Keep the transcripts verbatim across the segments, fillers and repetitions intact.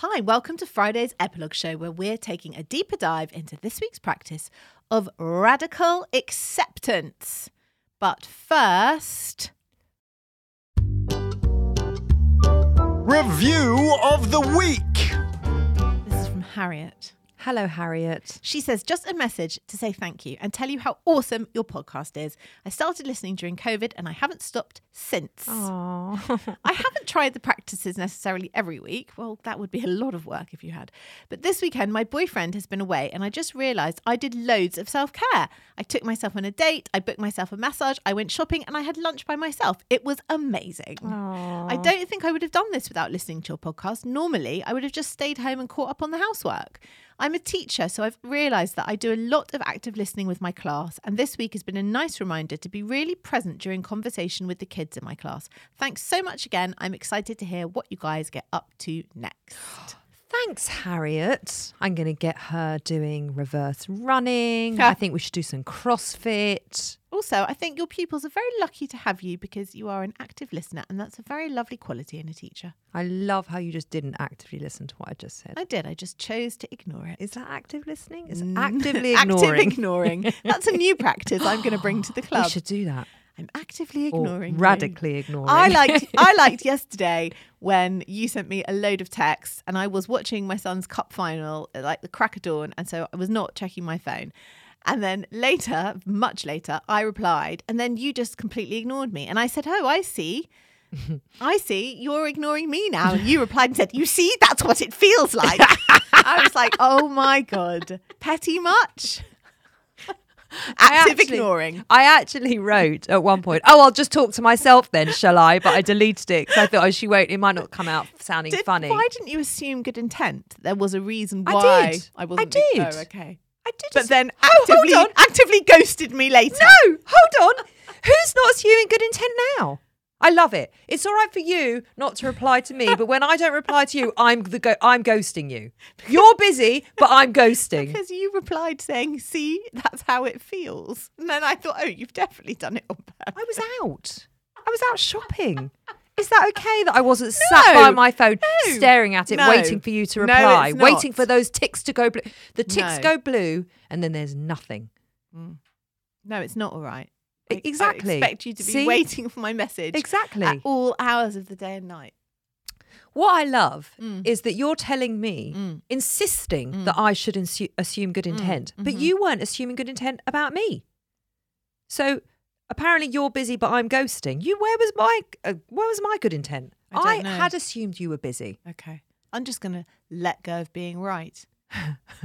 Hi, welcome to Friday's Epilogue Show, where we're taking a deeper dive into this week's practice of radical acceptance. But first... Review of the Week! This is from Harriet. Hello, Harriet. She says, just a message to say thank you and tell you how awesome your podcast is. I started listening during COVID and I haven't stopped since. Aww. I haven't tried the practices necessarily every week. Well, that would be a lot of work if you had. But this weekend, my boyfriend has been away and I just realised I did loads of self-care. I took myself on a date. I booked myself a massage. I went shopping and I had lunch by myself. It was amazing. Aww. I don't think I would have done this without listening to your podcast. Normally, I would have just stayed home and caught up on the housework. I'm a teacher, so I've realised that I do a lot of active listening with my class, and this week has been a nice reminder to be really present during conversation with the kids in my class. Thanks so much again. I'm excited to hear what you guys get up to next. Thanks, Harriet. I'm going to get her doing reverse running. I think we should do some CrossFit. Also, I think your pupils are very lucky to have you because you are an active listener, and that's a very lovely quality in a teacher. I love how you just didn't actively listen to what I just said. I did. I just chose to ignore it. Is that active listening? It's actively ignoring. Active ignoring. That's a new practice I'm going to bring to the club. We should do that. I'm actively ignoring. Or radically you. ignoring. I liked I liked yesterday when you sent me a load of texts and I was watching my son's cup final at like the crack of dawn, and so I was not checking my phone. And then later, much later, I replied and then you just completely ignored me. And I said, oh, I see. I see. You're ignoring me now. And you replied and said, you see, that's what it feels like. I was like, oh my God. Petty much? Active I actually, ignoring. I actually wrote at one point, oh, I'll just talk to myself then, shall I? But I deleted it because I thought, oh, she won't. It might not come out sounding did, funny. Why didn't you assume good intent? There was a reason why I, did. I wasn't. I did. Oh, okay. I did. But then actively, oh, actively ghosted me later. No, hold on. Who's not assuming good intent now? I love it. It's all right for you not to reply to me, but when I don't reply to you, I'm the go- I'm ghosting you. You're busy, but I'm ghosting. Because you replied saying, see, that's how it feels. And then I thought, oh, you've definitely done it on purpose. I was out. I was out shopping. Is that okay that I wasn't no, sat by my phone no, staring at it, no, waiting for you to reply, no, waiting for those ticks to go blue? The ticks no. go blue and then there's nothing. Mm. No, it's not all right. I, exactly. I expect you to be See? waiting for my message exactly at all hours of the day and night. What I love mm. is that you're telling me, mm. insisting mm. that I should insu- assume good intent, mm. mm-hmm. but you weren't assuming good intent about me. So apparently you're busy, but I'm ghosting you. Where was my uh, where was my good intent? I, I had assumed you were busy. Okay, I'm just going to let go of being right.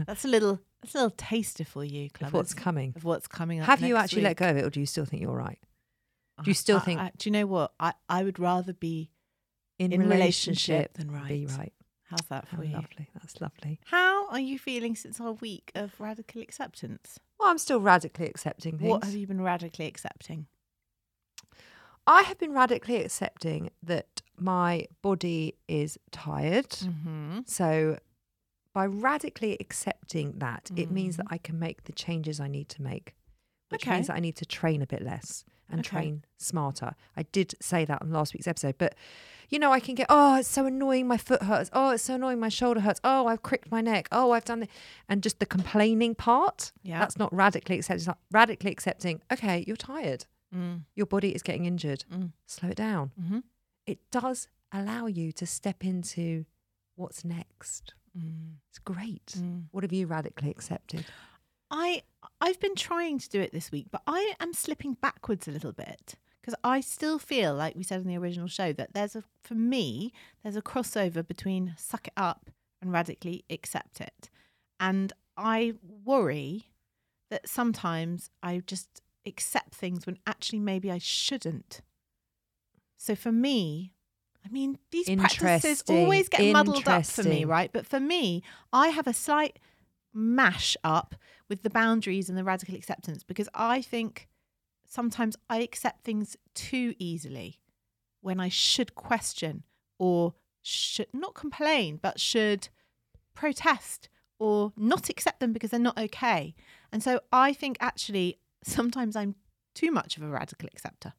That's a little. It's a little taster for you, Clemens, of what's coming. Of what's coming up. Have you actually let go of it, or do you still think you're right? Do you still I, think? I, I, do you know what? I, I would rather be in, in relationship, relationship than right. Be right. How's that for How you? Lovely. That's lovely. How are you feeling since our week of radical acceptance? Well, I'm still radically accepting things. What have you been radically accepting? I have been radically accepting that my body is tired. Mm-hmm. So by radically accepting that, mm-hmm. it means that I can make the changes I need to make, which okay. means that I need to train a bit less and okay. train smarter. I did say that on last week's episode, but, you know, I can get, oh, it's so annoying, my foot hurts. Oh, it's so annoying, my shoulder hurts. Oh, I've cricked my neck. Oh, I've done this. And just the complaining part, yeah. that's not radically accepting. It's not radically accepting, okay, you're tired. Mm. Your body is getting injured. Mm. Slow it down. Mm-hmm. It does allow you to step into what's next. Mm. It's great. Mm. What have you radically accepted? I I've been trying to do it this week, but I am slipping backwards a little bit because I still feel, like we said in the original show, that there's a for me there's a crossover between suck it up and radically accept it, and I worry that sometimes I just accept things when actually maybe I shouldn't. So for me, I mean, these practices always get muddled up for me, right? But for me, I have a slight mash up with the boundaries and the radical acceptance because I think sometimes I accept things too easily when I should question or should not complain, but should protest or not accept them because they're not okay. And so I think actually sometimes I'm too much of a radical acceptor.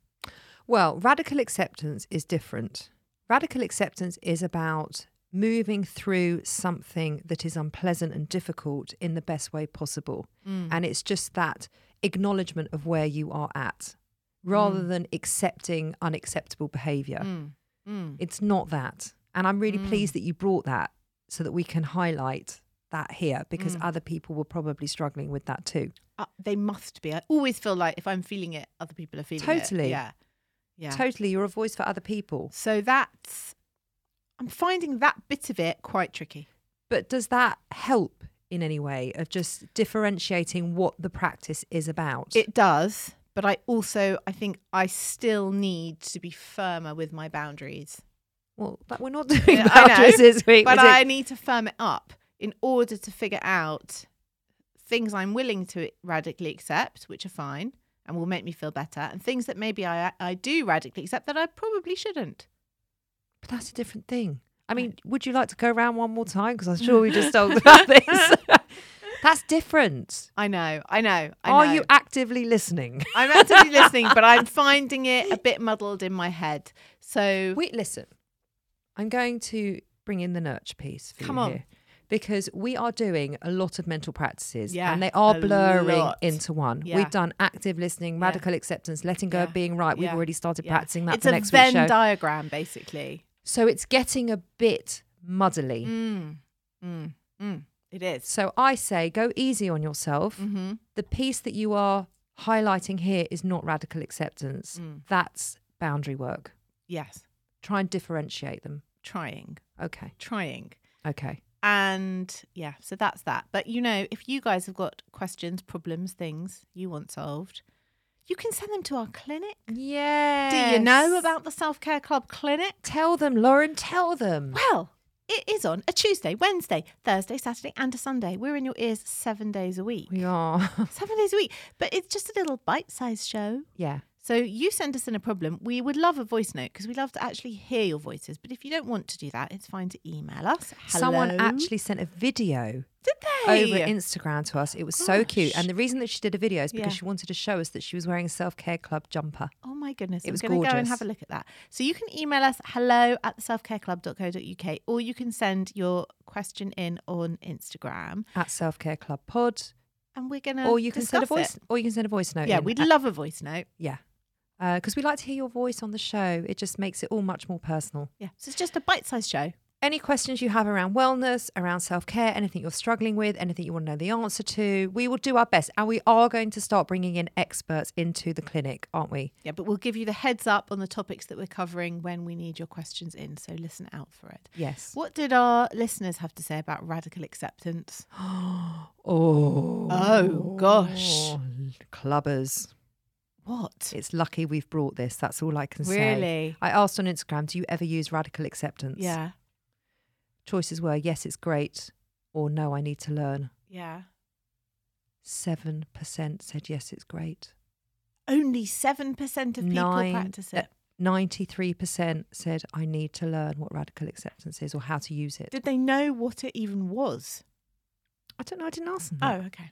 Well, radical acceptance is different. Radical acceptance is about moving through something that is unpleasant and difficult in the best way possible. Mm. And it's just that acknowledgement of where you are at rather mm. than accepting unacceptable behaviour. Mm. Mm. It's not that. And I'm really mm. pleased that you brought that so that we can highlight that here because mm. other people were probably struggling with that too. Uh, they must be. I always feel like if I'm feeling it, other people are feeling totally. It. Totally. Yeah. Yeah. Totally. You're a voice for other people. So that's, I'm finding that bit of it quite tricky. But does that help in any way of just differentiating what the practice is about? It does. But I also, I think I still need to be firmer with my boundaries. Well, but we're not doing yeah, boundaries know, this week. But I it? need to firm it up in order to figure out things I'm willing to radically accept, which are fine. And will make me feel better, and things that maybe I I do radically accept that I probably shouldn't. But that's a different thing. I mean, would you like to go around one more time? Because I'm sure we just talked about this. That's different. I know, I know, I know. Are you actively listening? I'm actively listening, but I'm finding it a bit muddled in my head. So wait, listen. I'm going to bring in the nurture piece for Come you on. Here. Because we are doing a lot of mental practices yeah, and they are blurring lot. Into one. Yeah. We've done active listening, radical yeah. acceptance, letting go yeah. of being right. We've yeah. already started yeah. practicing that it's for next week's show. It's a Venn diagram, basically. So it's getting a bit muddly. Mm. Mm. Mm. It is. So I say go easy on yourself. Mm-hmm. The piece that you are highlighting here is not radical acceptance. Mm. That's boundary work. Yes. Try and differentiate them. Trying. Okay. Trying. Okay. And yeah, so that's that. But, you know, if you guys have got questions, problems, things you want solved, you can send them to our clinic. Yeah. Do you know about the Self-Care Club clinic? Tell them, Lauren, tell them. Well, it is on a Tuesday, Wednesday, Thursday, Saturday and a Sunday. We're in your ears seven days a week. We are. Seven days a week. But it's just a little bite-sized show. Yeah. So you send us in a problem. We would love a voice note because we love to actually hear your voices. But if you don't want to do that, it's fine to email us. Hello. Someone actually sent a video. Did they? Over Instagram to us. It was Gosh. so cute. And the reason that she did a video is because yeah. she wanted to show us that she was wearing a Self-Care Club jumper. Oh, my goodness. It was gorgeous. I'm going to go and have a look at that. So you can email us hello at selfcareclub dot co dot uk or you can send your question in on Instagram. At Self-Care Club Pod. And we're going to Or you can send a voice it. Or you can send a voice note. Yeah, in. we'd uh, love a voice note. Yeah. Because uh, we like to hear your voice on the show. It just makes it all much more personal. Yeah. So it's just a bite-sized show. Any questions you have around wellness, around self-care, anything you're struggling with, anything you want to know the answer to, we will do our best. And we are going to start bringing in experts into the clinic, aren't we? Yeah, but we'll give you the heads up on the topics that we're covering when we need your questions in. So listen out for it. Yes. What did our listeners have to say about radical acceptance? oh. Oh, gosh. Clubbers. What? It's lucky we've brought this. That's all I can really? say. Really? I asked on Instagram, do you ever use radical acceptance? Yeah. Choices were, yes, it's great, or no, I need to learn. Yeah. seven percent said, yes, it's great. Only seven percent of people Nine, practice it. ninety-three percent said, I need to learn what radical acceptance is or how to use it. Did they know what it even was? I don't know. I didn't ask them that. Oh, okay.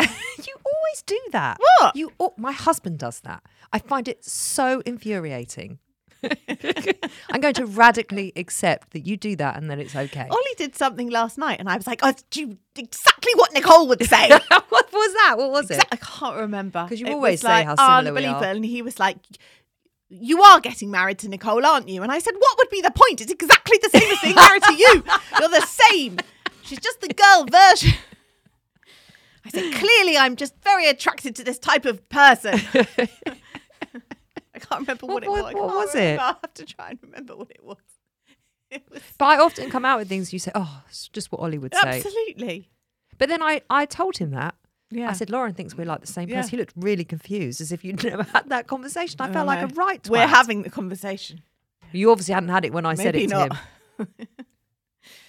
okay. You always do that. What? You? Oh, my husband does that. I find it so infuriating. I'm going to radically accept that you do that and that it's okay. Ollie did something last night and I was like, oh, do exactly what Nicole would say. What was that? What was exactly, it? I can't remember. Because you it always say like, how similar we are. And he was like, you are getting married to Nicole, aren't you? And I said, what would be the point? It's exactly the same as being married to you. You're the same. She's just the girl version. I said, clearly I'm just very attracted to this type of person. I can't remember what, what it was. What was remember. it? I'll have to try and remember what it was. It was. But I often come out with things you say, oh, it's just what Ollie would say. Absolutely. But then I, I told him that. Yeah. I said, Lauren thinks we're like the same person. Yeah. He looked really confused as if you'd never had that conversation. I uh, felt like a right twat. We're having the conversation. You obviously hadn't had it when I Maybe said it not. to him.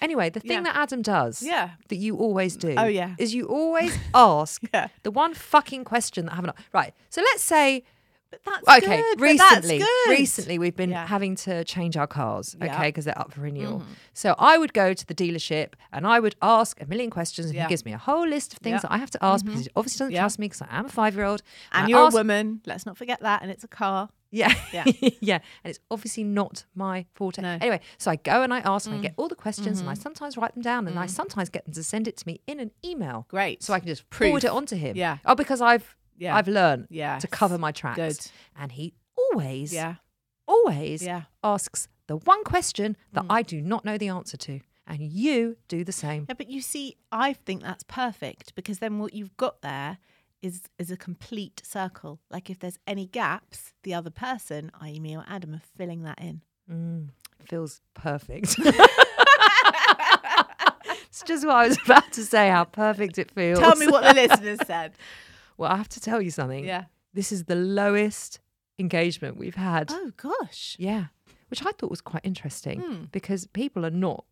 Anyway, the thing yeah. that Adam does yeah. that you always do oh, yeah. is you always ask yeah. the one fucking question that I haven't. Right. So let's say... But that's okay, good, recently, but that's good. recently we've been yeah. having to change our cars, yeah. okay, because they're up for renewal. Mm-hmm. So I would go to the dealership and I would ask a million questions and yeah. he gives me a whole list of things yeah. that I have to ask mm-hmm. because he obviously doesn't yeah. trust me because I am a five-year-old. And, and you're ask, a woman, let's not forget that, and it's a car. Yeah, yeah, yeah. And it's obviously not my forte. No. Anyway, so I go and I ask mm. and I get all the questions mm-hmm. and I sometimes write them down and mm. I sometimes get them to send it to me in an email. Great. So I can just Proof. forward it on to him. Yeah. Oh, because I've... Yeah. I've learned yes. to cover my tracks. Good. And he always, yeah. always yeah. asks the one question that mm. I do not know the answer to. And you do the same. Yeah, but you see, I think that's perfect because then what you've got there is is a complete circle. Like if there's any gaps, the other person, that is me or Adam, are filling that in. Mm. Feels perfect. It's just what I was about to say, how perfect it feels. Tell me what the listeners said. Well, I have to tell you something. Yeah. This is the lowest engagement we've had. Oh, gosh. Yeah. Which I thought was quite interesting mm. because people are not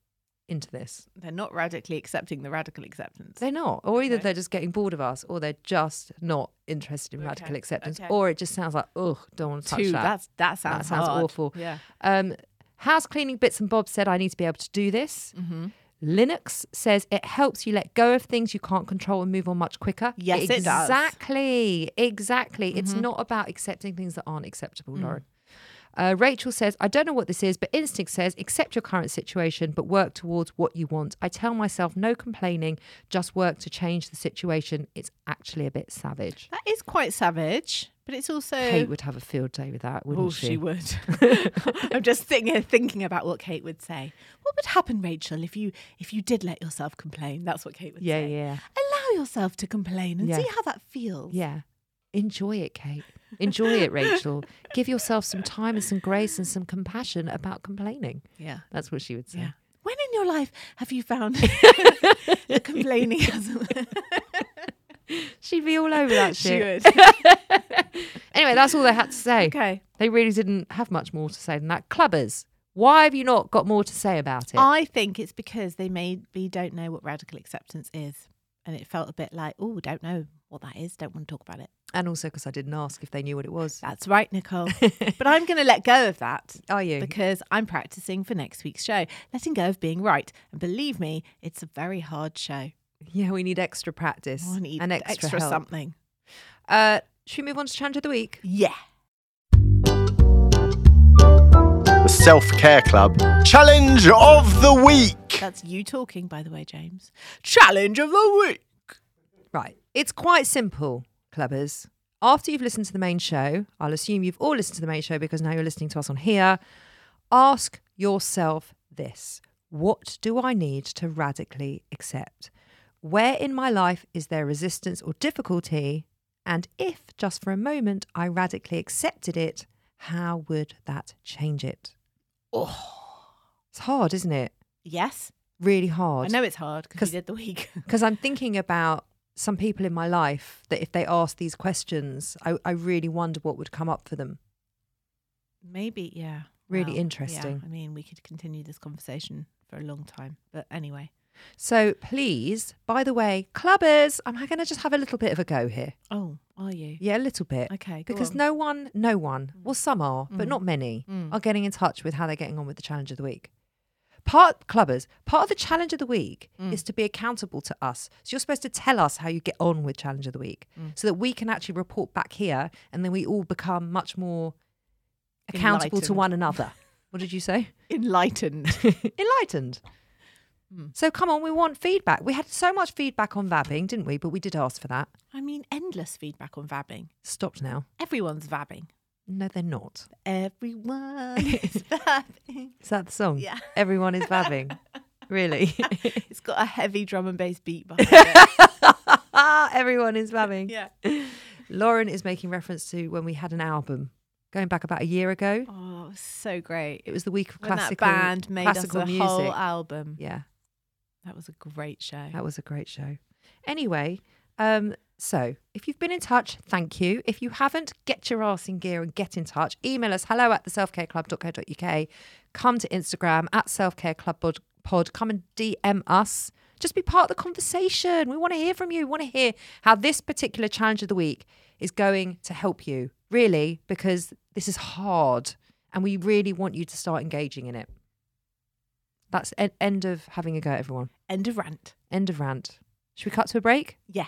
into this. They're not radically accepting the radical acceptance. They're not. Or either okay. they're just getting bored of us or they're just not interested in okay. radical acceptance. Okay. Or it just sounds like, ugh, don't want to touch Dude, that. That's, that sounds That sounds hard. awful. Yeah. Um, house cleaning bits and bobs said, I need to be able to do this. Mm-hmm. Linux says it helps you let go of things you can't control and move on much quicker. Yes, exactly, it does. Exactly. Exactly. Mm-hmm. It's not about accepting things that aren't acceptable, mm. Lauren. Uh, Rachel says, I don't know what this is, but instinct says, accept your current situation, but work towards what you want. I tell myself no complaining, just work to change the situation. It's actually a bit savage. That is quite savage, but it's also... Kate would have a field day with that, wouldn't oh, she? she would. I'm just sitting here thinking about what Kate would say. What would happen, Rachel, if you if you did let yourself complain? That's what Kate would yeah, say. Yeah, yeah. Allow yourself to complain and yeah. see how that feels. Yeah. Enjoy it, Kate. Enjoy it, Rachel. Give yourself some time and some grace and some compassion about complaining. Yeah. That's what she would say. Yeah. When in your life have you found the complaining hasn't She'd be all over that shit. She would. Anyway, that's all they had to say. Okay. They really didn't have much more to say than that. Clubbers, why have you not got more to say about it? I think it's because they maybe don't know what radical acceptance is. And it felt a bit like, oh, don't know what that is. Don't want to talk about it. And also because I didn't ask if they knew what it was. That's right, Nicole. But I'm going to let go of that. Are you? Because I'm practicing for next week's show. Letting go of being right. And believe me, it's a very hard show. Yeah, we need extra practice. Oh, I need and extra, extra something. Uh, should we move on to Challenge of the Week? Yeah. The Self-Care Club Challenge of the Week. That's you talking, by the way, James. Challenge of the Week. Right. It's quite simple. Clubbers, after you've listened to the main show, I'll assume you've all listened to the main show because now you're listening to us on here, ask yourself this. What do I need to radically accept? Where in my life is there resistance or difficulty? And if, just for a moment, I radically accepted it, how would that change it? Oh, it's hard, isn't it? Yes. Really hard. I know it's hard because we did the week. Because I'm thinking about some people in my life that if they asked these questions, I, I really wonder what would come up for them. Maybe, yeah. Really well, interesting. Yeah. I mean, we could continue this conversation for a long time. But anyway. So please, by the way, clubbers, I'm going to just have a little bit of a go here. Oh, are you? Yeah, a little bit. Okay, go Because on. no one, no one, well, some are, mm. but not many, mm. are getting in touch with how they're getting on with the challenge of the week. Part clubbers, part of the challenge of the week mm. is to be accountable to us. So you're supposed to tell us how you get on with challenge of the week mm. so that we can actually report back here, and then we all become much more accountable Enlightened. to one another. What did you say? Enlightened. Enlightened. So come on, we want feedback. We had so much feedback on vabbing, didn't we? But we did ask for that. I mean, endless feedback on vabbing. Stopped now. Everyone's vabbing. No, they're not. Everyone is vabbing. Is that the song? Yeah. Everyone is vabbing. Really? It's got a heavy drum and bass beat behind it. Everyone is vabbing. Yeah. Lauren is making reference to when we had an album. Going back about a year ago. Oh, it was so great. It was the week of when classical that band made classical us a music. whole album. Yeah. That was a great show. That was a great show. Anyway, um, so if you've been in touch, thank you. If you haven't, get your ass in gear and get in touch. Email us, hello at the self care club dot co dot uk. Come to Instagram at self care club pod. Come and D M us. Just be part of the conversation. We want to hear from you. We want to hear how this particular challenge of the week is going to help you, really, because this is hard and we really want you to start engaging in it. That's en- end of having a go, everyone. End of rant. End of rant. Should we cut to a break? Yeah.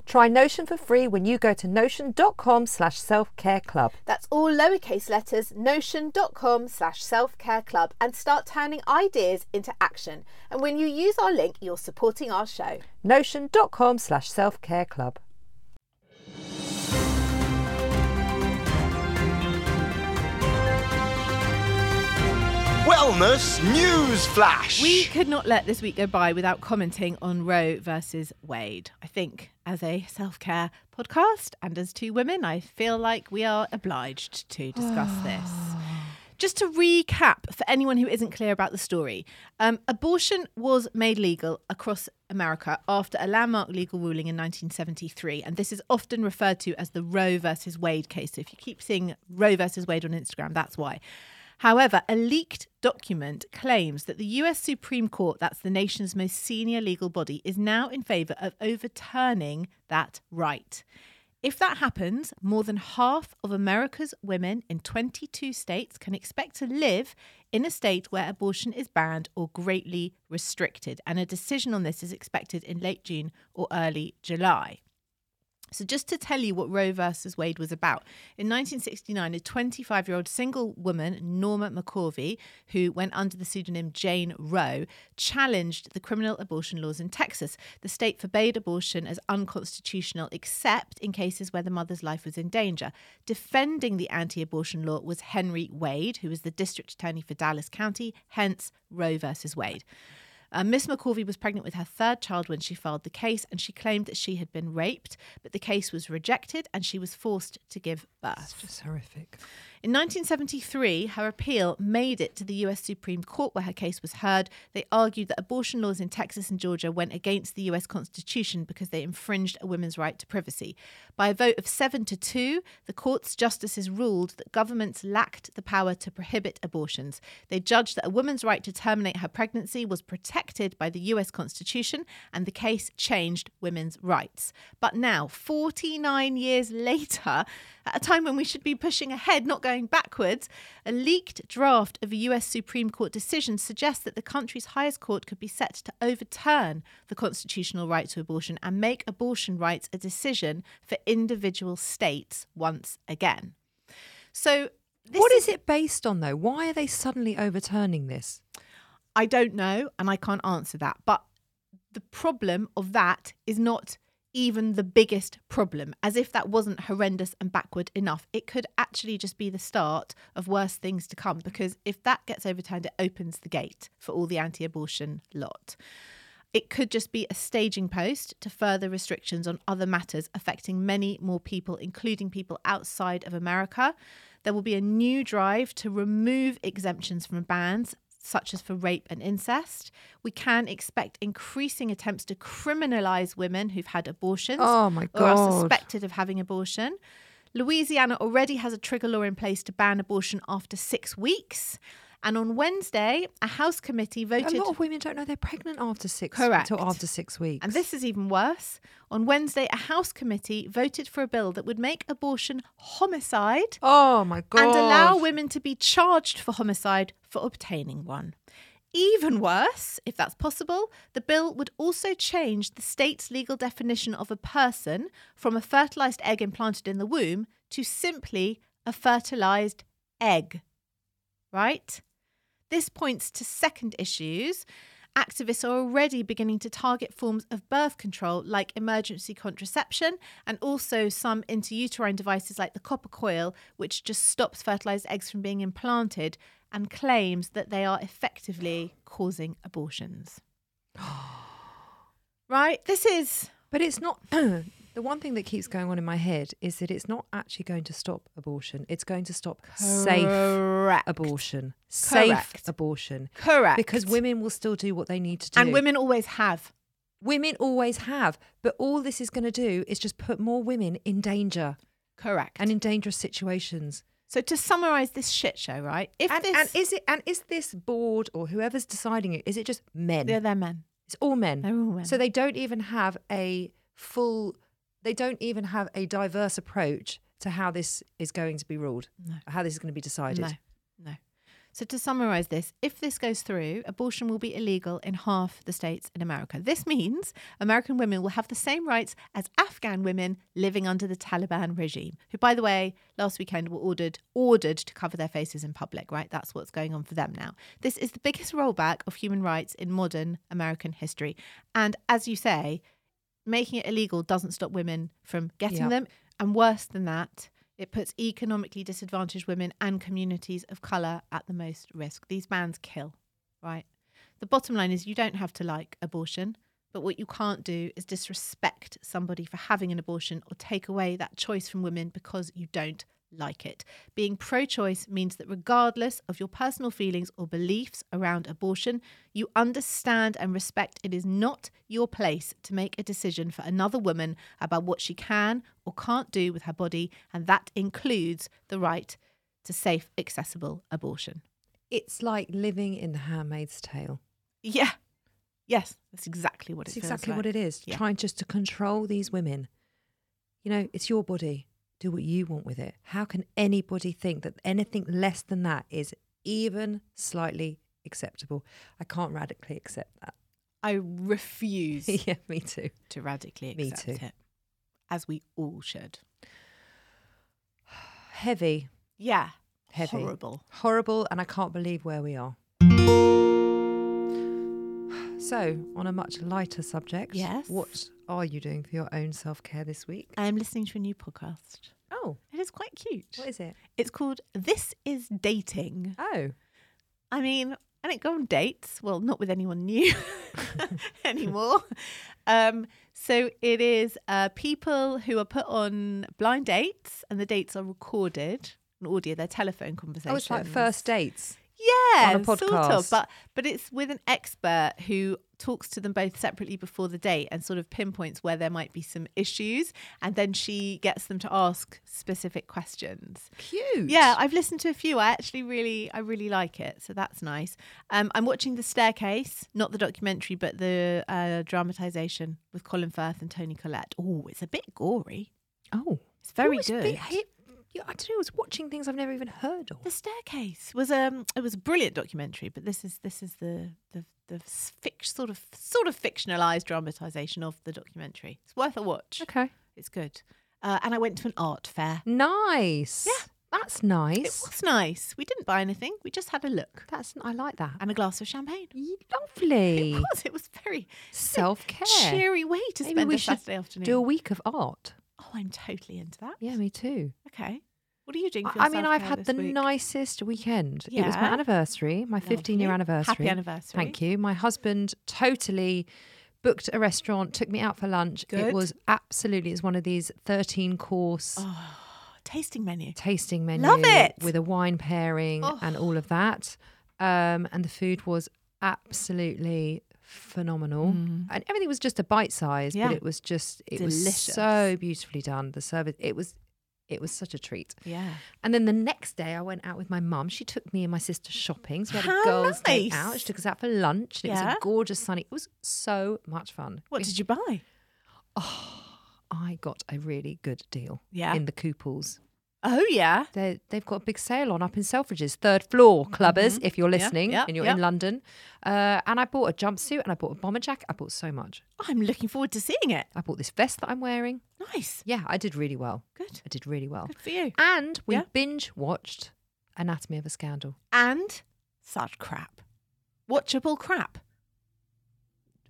Try Notion for free when you go to notion dot com slash self care club. That's all lowercase letters, notion dot com slash self care club, and start turning ideas into action. And when you use our link, you're supporting our show. notion dot com slash self care club. Wellness news flash. We could not let this week go by without commenting on Roe versus Wade. I think as a self-care podcast and as two women, I feel like we are obliged to discuss this. Just to recap for anyone who isn't clear about the story, um, abortion was made legal across America after a landmark legal ruling in nineteen seventy-three, and this is often referred to as the Roe versus Wade case. So if you keep seeing Roe versus Wade on Instagram, that's why. However, a leaked document claims that the U S Supreme Court, that's the nation's most senior legal body, is now in favour of overturning that right. If that happens, more than half of America's women in twenty-two states can expect to live in a state where abortion is banned or greatly restricted. And a decision on this is expected in late June or early July. So just to tell you what Roe versus Wade was about, in nineteen sixty-nine, a twenty-five-year-old single woman, Norma McCorvey, who went under the pseudonym Jane Roe, challenged the criminal abortion laws in Texas. The state forbade abortion as unconstitutional, except in cases where the mother's life was in danger. Defending the anti-abortion law was Henry Wade, who was the district attorney for Dallas County, hence Roe versus Wade. Uh, Miss McCorvey was pregnant with her third child when she filed the case, and she claimed that she had been raped, but the case was rejected and she was forced to give birth. It's just horrific. In nineteen seventy-three, her appeal made it to the U S Supreme Court where her case was heard. They argued that abortion laws in Texas and Georgia went against the U S Constitution because they infringed a woman's right to privacy. By a vote of seven to two, the court's justices ruled that governments lacked the power to prohibit abortions. They judged that a woman's right to terminate her pregnancy was protected by the U S Constitution, and the case changed women's rights. But now, forty-nine years later, at a time when we should be pushing ahead, not going backwards, a leaked draft of a U S Supreme Court decision suggests that the country's highest court could be set to overturn the constitutional right to abortion and make abortion rights a decision for individual states once again. So, this what is, is it based on, though? Why are they suddenly overturning this? I don't know, and I can't answer that. But the problem of that is not even the biggest problem, as if that wasn't horrendous and backward enough. It could actually just be the start of worse things to come, because if that gets overturned, it opens the gate for all the anti-abortion lot. It could just be a staging post to further restrictions on other matters affecting many more people, including people outside of America. There will be a new drive to remove exemptions from bans, such as for rape and incest. We can expect increasing attempts to criminalise women who've had abortions oh my God. or are suspected of having abortion. Louisiana already has a trigger law in place to ban abortion after six weeks. And on Wednesday, a House committee voted... A lot of women don't know they're pregnant after six, Correct. until after six weeks. And this is even worse. On Wednesday, a House committee voted for a bill that would make abortion homicide... Oh, my God. ...and allow women to be charged for homicide for obtaining one. Even worse, if that's possible, the bill would also change the state's legal definition of a person from a fertilised egg implanted in the womb to simply a fertilised egg. Right? This points to second issues. Activists are already beginning to target forms of birth control like emergency contraception and also some intrauterine devices like the copper coil, which just stops fertilised eggs from being implanted and claims that they are effectively causing abortions. Right? This is... But it's not... The one thing that keeps going on in my head is that it's not actually going to stop abortion. It's going to stop Correct. safe abortion. Safe Correct. abortion. Correct. Because women will still do what they need to do. And women always have. Women always have. But all this is going to do is just put more women in danger. Correct. And in dangerous situations. So to summarise this shit show, right? If and, this... and is it and is this board or whoever's deciding it, is it just men? Yeah, they're men. It's all men. They're all men. So they don't even have a full... They don't even have a diverse approach to how this is going to be ruled, no. how this is going to be decided. No, no. So to summarise this, if this goes through, abortion will be illegal in half the states in America. This means American women will have the same rights as Afghan women living under the Taliban regime, who, by the way, last weekend were ordered ordered to cover their faces in public, right? That's what's going on for them now. This is the biggest rollback of human rights in modern American history. And as you say... Making it illegal doesn't stop women from getting yep. them. And worse than that, it puts economically disadvantaged women and communities of colour at the most risk. These bans kill, right? The bottom line is you don't have to like abortion, but what you can't do is disrespect somebody for having an abortion or take away that choice from women because you don't like it. Being pro-choice means that regardless of your personal feelings or beliefs around abortion, you understand and respect it is not your place to make a decision for another woman about what she can or can't do with her body, and that includes the right to safe, accessible abortion. It's like living in The Handmaid's Tale. Yeah. Yes, that's exactly what it is. It's exactly like. what it is. Yeah. Trying just to control these women. You know, it's your body. Do what you want with it. How can anybody think that anything less than that is even slightly acceptable? I can't radically accept that. I refuse. yeah, me too. To radically accept me too. it. As we all should. Heavy. Yeah. Heavy. Horrible. Horrible, and I can't believe where we are. So, on a much lighter subject, yes. What are you doing for your own self-care this week? I'm listening to a new podcast. Oh. It is quite cute. What is it? It's called This Is Dating. Oh. I mean, I don't go on dates. Well, not with anyone new anymore. Um, so it is uh, people who are put on blind dates, and the dates are recorded on audio, their telephone conversations. Oh, it's like first dates. Yeah, sort of, but but it's with an expert who talks to them both separately before the date and sort of pinpoints where there might be some issues, and then she gets them to ask specific questions. Cute. Yeah, I've listened to a few. I actually really, I really like it, so that's nice. Um, I'm watching The Staircase, not the documentary, but the uh, dramatisation with Colin Firth and Toni Collette. Oh, it's a bit gory. Oh, it's very good. Bit, I, Yeah, I don't know. I was watching things I've never even heard of. The Staircase was um, it was a brilliant documentary, but this is this is the the, the fic- sort of sort of fictionalized dramatization of the documentary. It's worth a watch. Okay, it's good. Uh, and I went to an art fair. Nice. Yeah, that's nice. It was nice. We didn't buy anything. We just had a look. That's I like that. And a glass of champagne. Lovely. It was. It was very self-care. A cheery way to Maybe spend a Saturday afternoon. Do a week of art. Oh, I'm totally into that. Yeah, me too. Okay. What are you doing for yourself? I mean, I've had the week? nicest weekend. Yeah. It was my anniversary, my fifteen-year anniversary. Happy anniversary. Thank you. My husband totally booked a restaurant, took me out for lunch. Good. It was absolutely, it's one of these thirteen-course... Oh, tasting menu. Tasting menu. Love it. With a wine pairing oh. and all of that. Um, and the food was absolutely... phenomenal mm. and everything was just a bite size yeah. but it was just it Delicious. was so beautifully done, the service, it was it was such a treat. Yeah. And then the next day I went out with my mum. She took me and my sister shopping, so we had How a girls' nice. day out. She took us out for lunch, and yeah. it was a gorgeous sunny, it was so much fun. What it, did you buy? Oh, I got a really good deal yeah. in the Couples. Oh, yeah. They, they've got a big sale on up in Selfridges, third floor, clubbers, mm-hmm. if you're listening yeah, yeah, and you're yeah. in London. Uh, and I bought a jumpsuit and I bought a bomber jacket. I bought so much. I'm looking forward to seeing it. I bought this vest that I'm wearing. Nice. Yeah, I did really well. Good. I did really well. Good for you. And we yeah. binge watched Anatomy of a Scandal. And such crap. Watchable crap.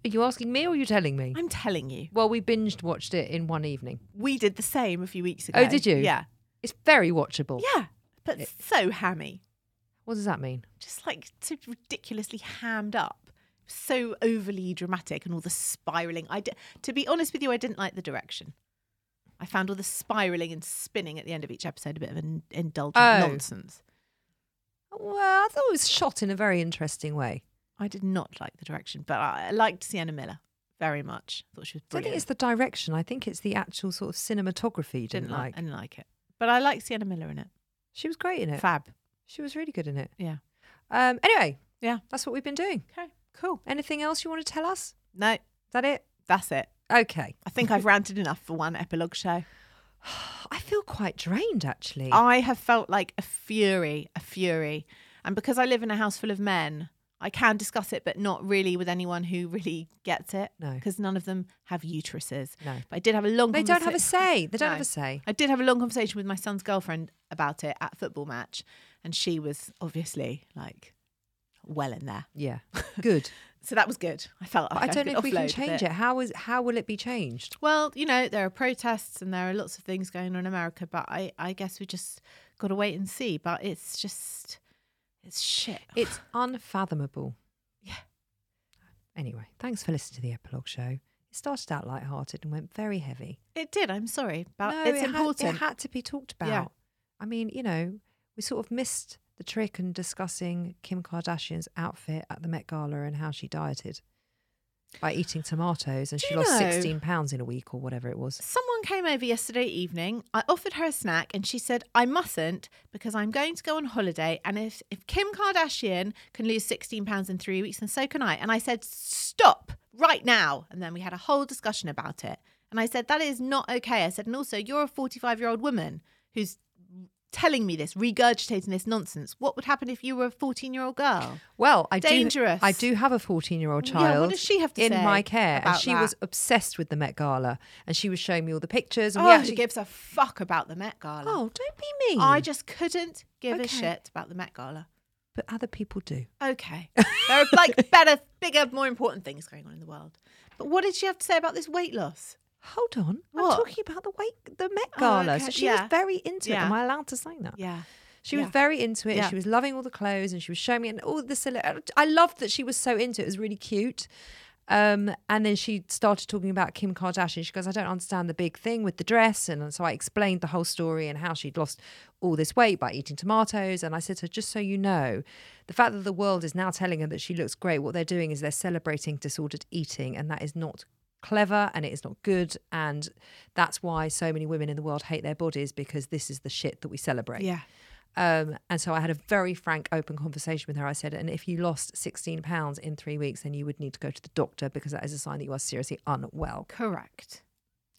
Are you asking me or are you telling me? I'm telling you. Well, we binge watched it in one evening. We did the same a few weeks ago. Oh, did you? Yeah. It's very watchable. Yeah, but it, so hammy. What does that mean? Just like so ridiculously hammed up. So overly dramatic and all the spiralling. I di- to be honest with you, I didn't like the direction. I found all the spiralling and spinning at the end of each episode a bit of an indulgent oh. nonsense. Well, I thought it was shot in a very interesting way. I did not like the direction, but I liked Sienna Miller. Very much. I thought she was brilliant. I don't think it's the direction. I think it's the actual sort of cinematography you didn't, didn't like. I didn't like it. But I like Sienna Miller in it. She was great in it. Fab. She was really good in it. Yeah. Um, anyway. Yeah. That's what we've been doing. Okay. Cool. Anything else you want to tell us? No. Is that it? That's it. Okay. I think I've ranted enough for one epilogue show. I feel quite drained, actually. I have felt like a fury, a fury. And because I live in a house full of men, I can discuss it, but not really with anyone who really gets it. No. Because none of them have uteruses. No. But I did have a long conversation. They don't have a say. They don't no. have a say. I did have a long conversation with my son's girlfriend about it at a football match. And she was obviously like well in there. Yeah. Good. So that was good. I felt like I don't I know if we can change it. it. How is how will it be changed? Well, you know, there are protests and there are lots of things going on in America, but I, I guess we just got to wait and see. But it's just... It's shit. It's unfathomable. Yeah. Anyway, thanks for listening to the epilogue show. It started out lighthearted and went very heavy. It did. I'm sorry, but no, it's it important. Had, it had to be talked about. Yeah. I mean, you know, we sort of missed the trick in discussing Kim Kardashian's outfit at the Met Gala and how she dieted. by eating tomatoes, and Do she lost know, sixteen pounds in a week or whatever it was. Someone came over yesterday evening. I offered her a snack and she said, I mustn't because I'm going to go on holiday. And if, if Kim Kardashian can lose sixteen pounds in three weeks, then so can I. And I said, stop right now. And then we had a whole discussion about it. And I said, that is not okay. I said, and also you're a forty-five-year-old woman who's telling me this, regurgitating this nonsense. What would happen if you were a fourteen-year-old girl? Well, I Dangerous. do I do have a fourteen-year-old child yeah, what does she have to in say my care. And she that? was obsessed with the Met Gala, and she was showing me all the pictures. And oh, we actually... she gives a fuck about the Met Gala. Oh, don't be mean. I just couldn't give okay. a shit about the Met Gala. But other people do. Okay. There are like better, bigger, more important things going on in the world. But what did she have to say about this weight loss? Hold on, what? I'm talking about the weight, the Met Gala. Oh, okay. So she yeah. was very into yeah. it. Am I allowed to say that? Yeah. She yeah. was very into it. Yeah. She was loving all the clothes, and she was showing me and all the silhouette. I loved that she was so into it. It was really cute. Um, and then she started talking about Kim Kardashian. She goes, I don't understand the big thing with the dress. And so I explained the whole story and how she'd lost all this weight by eating tomatoes. And I said to her, just so you know, the fact that the world is now telling her that she looks great, what they're doing is they're celebrating disordered eating, and that is not clever and it is not good, and that's why so many women in the world hate their bodies, because this is the shit that we celebrate. Yeah. Um, and so I had a very frank, open conversation with her. I said, and if you lost sixteen pounds in three weeks, then you would need to go to the doctor, because that is a sign that you are seriously unwell. Correct.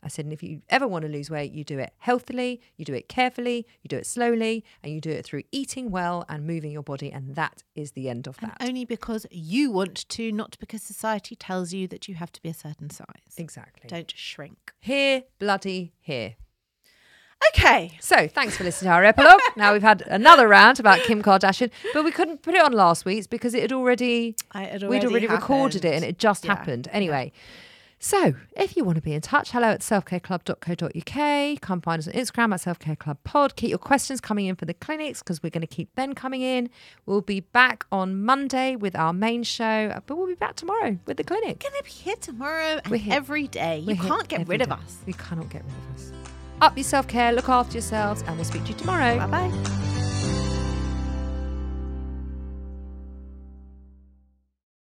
I said, and if you ever want to lose weight, you do it healthily, you do it carefully, you do it slowly, and you do it through eating well and moving your body. And that is the end of that. And only because you want to, not because society tells you that you have to be a certain size. Exactly. Don't shrink. Here, bloody here. Okay. So thanks for listening to our epilogue. Now we've had another rant about Kim Kardashian, but we couldn't put it on last week's because it had already, I, it already we'd already happened. recorded it and it just yeah. happened. Anyway. So if you want to be in touch, hello at self care club dot co dot u k. Come find us on Instagram at self care club pod. Keep your questions coming in for the clinics, because we're going to keep them coming in. We'll be back on Monday with our main show, but we'll be back tomorrow with the clinic. We're going to be here tomorrow and here. every day. You we're can't get rid of day. us. You cannot get rid of us. Up your self-care, look after yourselves, and we'll speak to you tomorrow. Bye-bye.